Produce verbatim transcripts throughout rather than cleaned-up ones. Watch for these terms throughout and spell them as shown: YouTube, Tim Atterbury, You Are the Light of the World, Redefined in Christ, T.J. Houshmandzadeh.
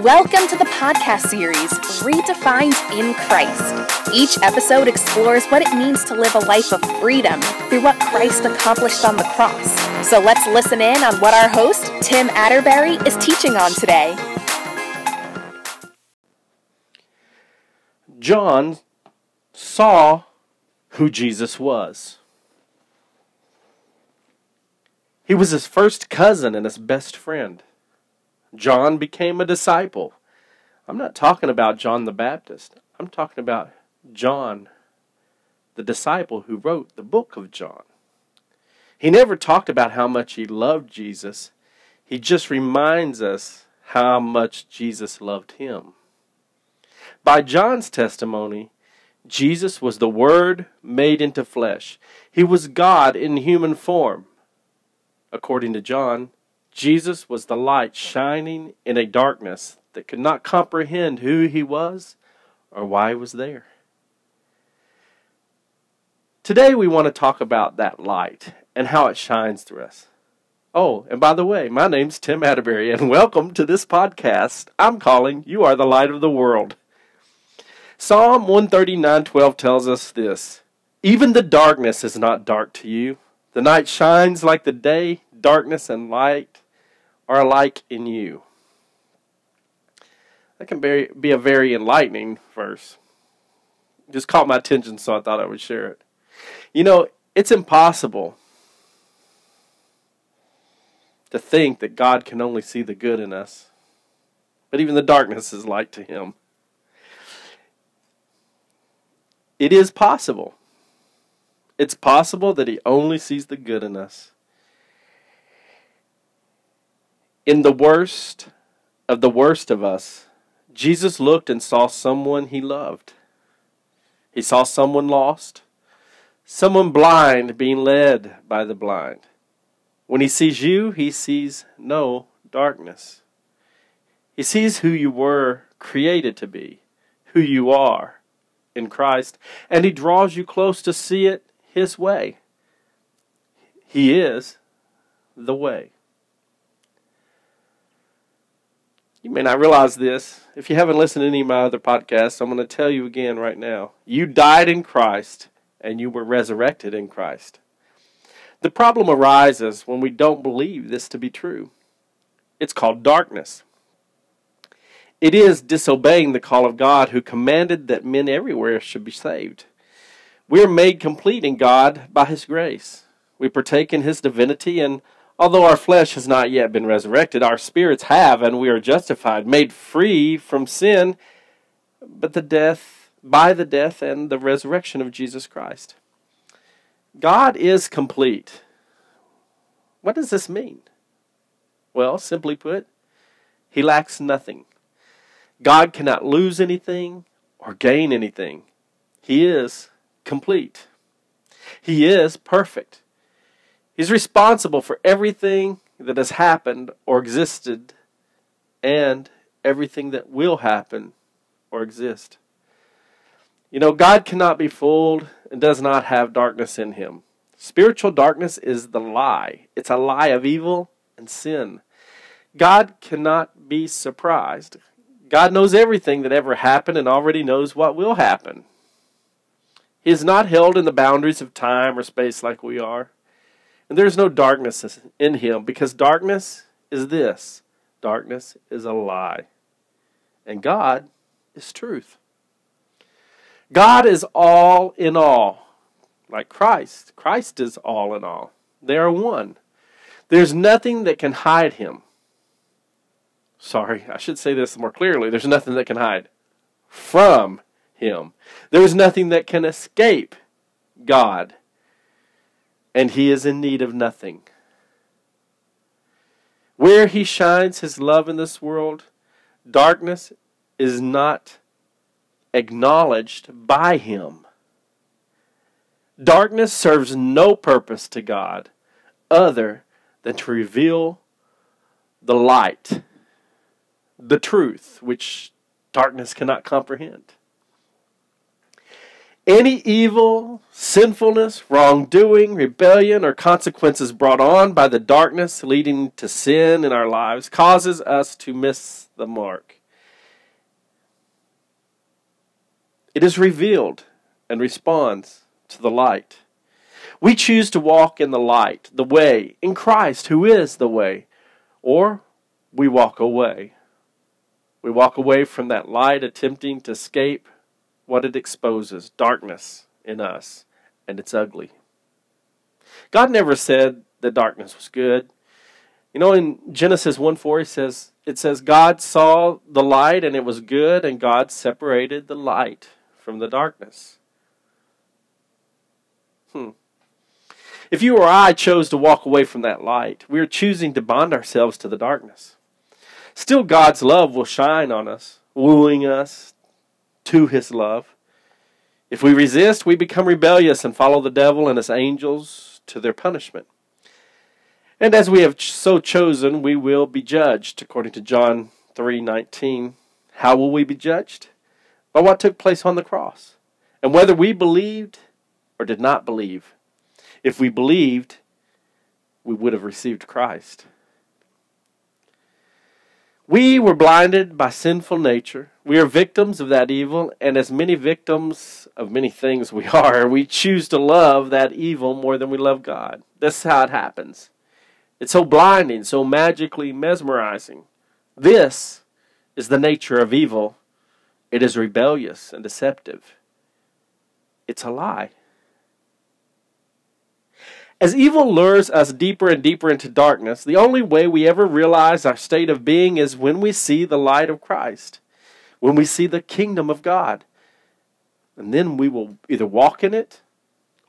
Welcome to the podcast series, Redefined in Christ. Each episode explores what it means to live a life of freedom through what Christ accomplished on the cross. So let's listen in on what our host, Tim Atterbury, is teaching on today. John saw who Jesus was. He was his first cousin and his best friend. John became a disciple. I'm not talking about John the Baptist. I'm talking about John, the disciple who wrote the book of John. He never talked about how much he loved Jesus. He just reminds us how much Jesus loved him. By John's testimony, Jesus was the Word made into flesh. He was God in human form. According to John, Jesus was the light shining in a darkness that could not comprehend who he was or why he was there. Today we want to talk about that light and how it shines through us. Oh, and by the way, my name's Tim Atterbury, and welcome to this podcast I'm calling You Are the Light of the World. Psalm one thirty-nine twelve tells us this: "Even the darkness is not dark to you. The night shines like the day. Darkness and light are alike in you." That can be a very enlightening verse. It just caught my attention, so I thought I would share it. You know, it's impossible to think that God can only see the good in us, but even the darkness is light to him. It is possible. It's possible that he only sees the good in us. In the worst of the worst of us, Jesus looked and saw someone he loved. He saw someone lost, someone blind being led by the blind. When he sees you, he sees no darkness. He sees who you were created to be, who you are in Christ, and he draws you close to see it his way. He is the way. You may not realize this. If you haven't listened to any of my other podcasts, I'm going to tell you again right now. You died in Christ, and you were resurrected in Christ. The problem arises when we don't believe this to be true. It's called darkness. It is disobeying the call of God, who commanded that men everywhere should be saved. We are made complete in God by his grace. We partake in his divinity, and although our flesh has not yet been resurrected, our spirits have, and we are justified, made free from sin, but the death, by the death and the resurrection of Jesus Christ. God is complete. What does this mean? Well, simply put, he lacks nothing. God cannot lose anything or gain anything. He is complete. He is perfect. He's responsible for everything that has happened or existed, and everything that will happen or exist. You know, God cannot be fooled and does not have darkness in him. Spiritual darkness is the lie. It's a lie of evil and sin. God cannot be surprised. God knows everything that ever happened and already knows what will happen. He is not held in the boundaries of time or space like we are. And there's no darkness in him, because darkness is this. Darkness is a lie. And God is truth. God is all in all, like Christ. Christ is all in all. They are one. There's nothing that can hide him. Sorry, I should say this more clearly. There's nothing that can hide from him. There's nothing that can escape God. And he is in need of nothing. Where he shines his love in this world, darkness is not acknowledged by him. Darkness serves no purpose to God other than to reveal the light, the truth, which darkness cannot comprehend. Any evil, sinfulness, wrongdoing, rebellion, or consequences brought on by the darkness leading to sin in our lives causes us to miss the mark. It is revealed and responds to the light. We choose to walk in the light, the way, in Christ, who is the way, or we walk away. We walk away from that light, attempting to escape what it exposes, darkness in us, and it's ugly. God never said that darkness was good. You know, in Genesis one four, he says, it says, God saw the light and it was good, and God separated the light from the darkness. Hmm. If you or I chose to walk away from that light, we are choosing to bond ourselves to the darkness. Still, God's love will shine on us, wooing us to his love. If we resist, we become rebellious and follow the devil and his angels to their punishment. And as we have so chosen, we will be judged, according to John three nineteen. How will we be judged? By what took place on the cross, and whether we believed or did not believe. If we believed, we would have received Christ. We were blinded by sinful nature. We are victims of that evil, and as many victims of many things we are, we choose to love that evil more than we love God. That's how it happens. It's so blinding, so magically mesmerizing. This is the nature of evil. It is rebellious and deceptive. It's a lie. As evil lures us deeper and deeper into darkness, the only way we ever realize our state of being is when we see the light of Christ, when we see the kingdom of God. And then we will either walk in it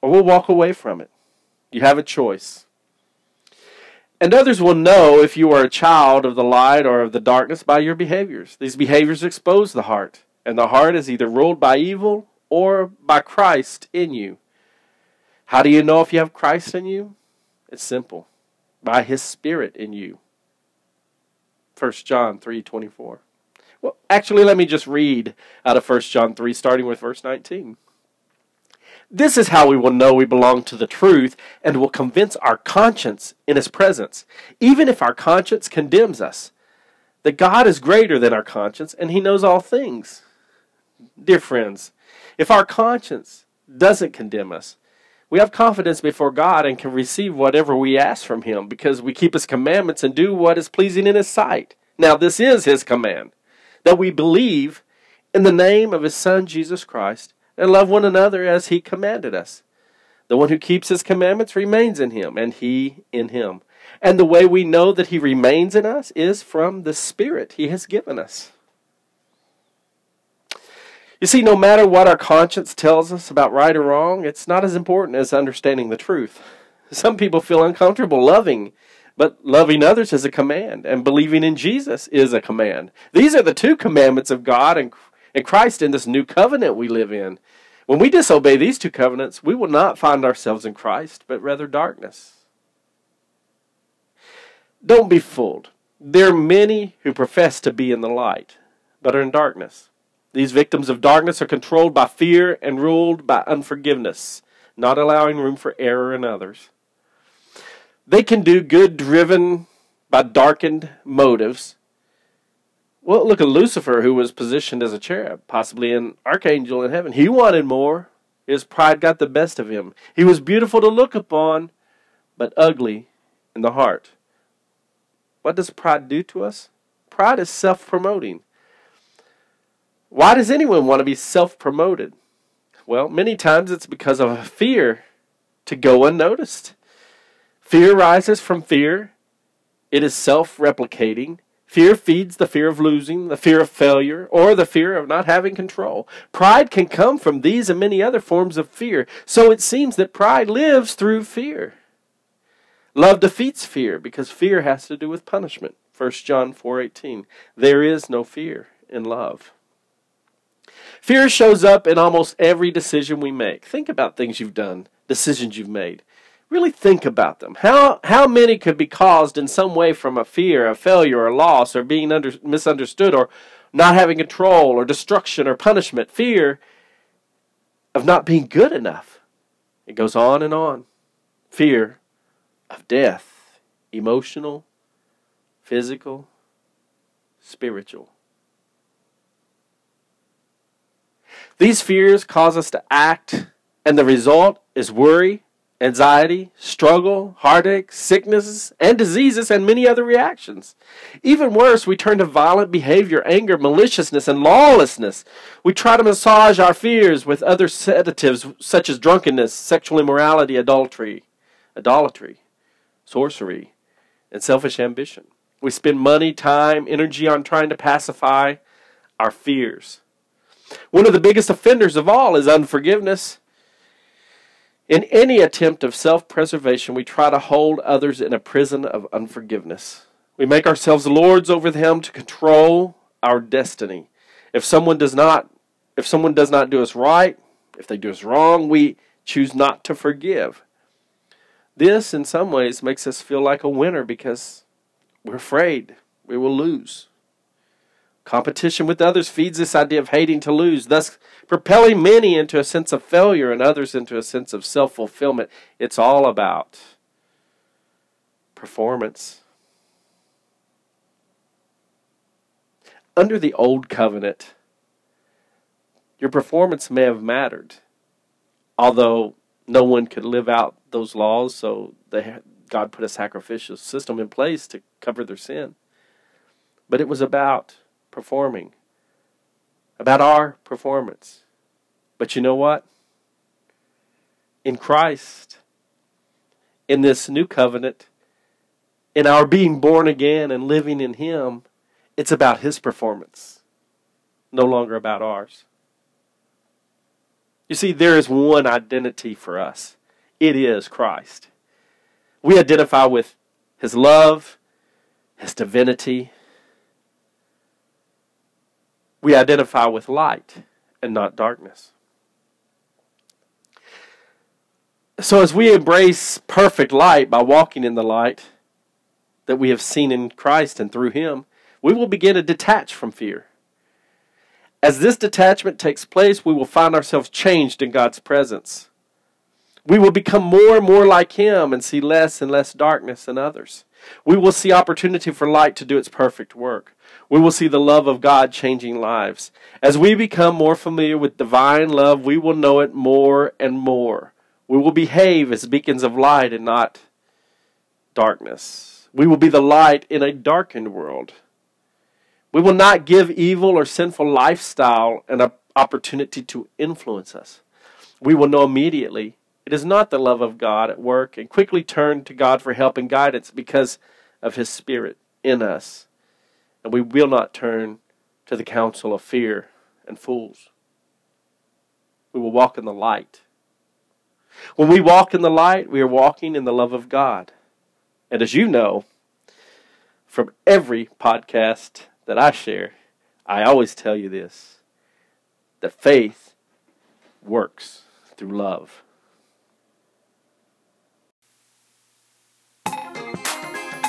or we'll walk away from it. You have a choice. And others will know if you are a child of the light or of the darkness by your behaviors. These behaviors expose the heart, and the heart is either ruled by evil or by Christ in you. How do you know if you have Christ in you? It's simple. By his Spirit in you. First John three twenty-four. Well, actually, let me just read out of First John three, starting with verse nineteen. This is how we will know we belong to the truth and will convince our conscience in his presence, even if our conscience condemns us. That God is greater than our conscience and he knows all things. Dear friends, if our conscience doesn't condemn us, we have confidence before God and can receive whatever we ask from him because we keep his commandments and do what is pleasing in his sight. Now this is his command, that we believe in the name of his Son Jesus Christ and love one another as he commanded us. The one who keeps his commandments remains in him, and he in him. And the way we know that he remains in us is from the Spirit he has given us. You see, no matter what our conscience tells us about right or wrong, it's not as important as understanding the truth. Some people feel uncomfortable loving, but loving others is a command, and believing in Jesus is a command. These are the two commandments of God and Christ. And Christ in this new covenant we live in. When we disobey these two covenants, we will not find ourselves in Christ, but rather darkness. Don't be fooled. There are many who profess to be in the light, but are in darkness. These victims of darkness are controlled by fear and ruled by unforgiveness, not allowing room for error in others. They can do good driven by darkened motives. Well, look at Lucifer, who was positioned as a cherub, possibly an archangel in heaven. He wanted more. His pride got the best of him. He was beautiful to look upon, but ugly in the heart. What does pride do to us? Pride is self-promoting. Why does anyone want to be self-promoted? Well, many times it's because of a fear to go unnoticed. Fear rises from fear. It is self-replicating. Fear feeds the fear of losing, the fear of failure, or the fear of not having control. Pride can come from these and many other forms of fear, so it seems that pride lives through fear. Love defeats fear because fear has to do with punishment. First John four eighteen. There is no fear in love. Fear shows up in almost every decision we make. Think about things you've done, decisions you've made. Really think about them. How, how many could be caused in some way from a fear, a failure, a loss, or being under, misunderstood, or not having control, or destruction, or punishment? Fear of not being good enough. It goes on and on. Fear of death. Emotional, physical, spiritual. These fears cause us to act, and the result is worry, anxiety, struggle, heartache, sicknesses, and diseases, and many other reactions. Even worse, we turn to violent behavior, anger, maliciousness, and lawlessness. We try to massage our fears with other sedatives such as drunkenness, sexual immorality, adultery, idolatry, sorcery, and selfish ambition. We spend money, time, energy on trying to pacify our fears. One of the biggest offenders of all is unforgiveness. In any attempt of self-preservation, we try to hold others in a prison of unforgiveness. We make ourselves lords over them to control our destiny. If someone does not, if someone does not do us right, if they do us wrong, we choose not to forgive. This, in some ways, makes us feel like a winner because we're afraid we will lose. Competition with others feeds this idea of hating to lose, thus propelling many into a sense of failure and others into a sense of self-fulfillment. It's all about performance. Under the old covenant, your performance may have mattered, although no one could live out those laws, so they, God put a sacrificial system in place to cover their sin. But it was about performing, about our performance. But you know what? In Christ, in this new covenant, in our being born again and living in Him, it's about His performance, no longer about ours. You see, there is one identity for us. It is Christ. We identify with His love, His divinity. We identify with light and not darkness. So as we embrace perfect light by walking in the light that we have seen in Christ and through Him, we will begin to detach from fear. As this detachment takes place, we will find ourselves changed in God's presence. We will become more and more like Him and see less and less darkness in others. We will see opportunity for light to do its perfect work. We will see the love of God changing lives. As we become more familiar with divine love, we will know it more and more. We will behave as beacons of light and not darkness. We will be the light in a darkened world. We will not give evil or sinful lifestyle an opportunity to influence us. We will know immediately it is not the love of God at work and quickly turn to God for help and guidance because of His Spirit in us. And we will not turn to the counsel of fear and fools. We will walk in the light. When we walk in the light, we are walking in the love of God. And as you know, from every podcast that I share, I always tell you this, that faith works through love.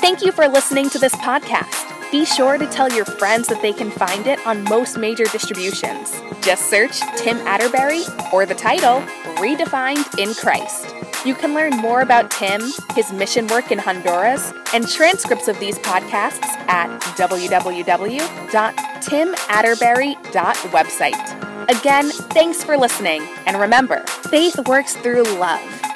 Thank you for listening to this podcast. Be sure to tell your friends that they can find it on most major distributions. Just search Tim Atterbury or the title, Redefined in Christ. You can learn more about Tim, his mission work in Honduras, and transcripts of these podcasts at w w w dot tim atterbury dot website. Again, thanks for listening, and remember, faith works through love.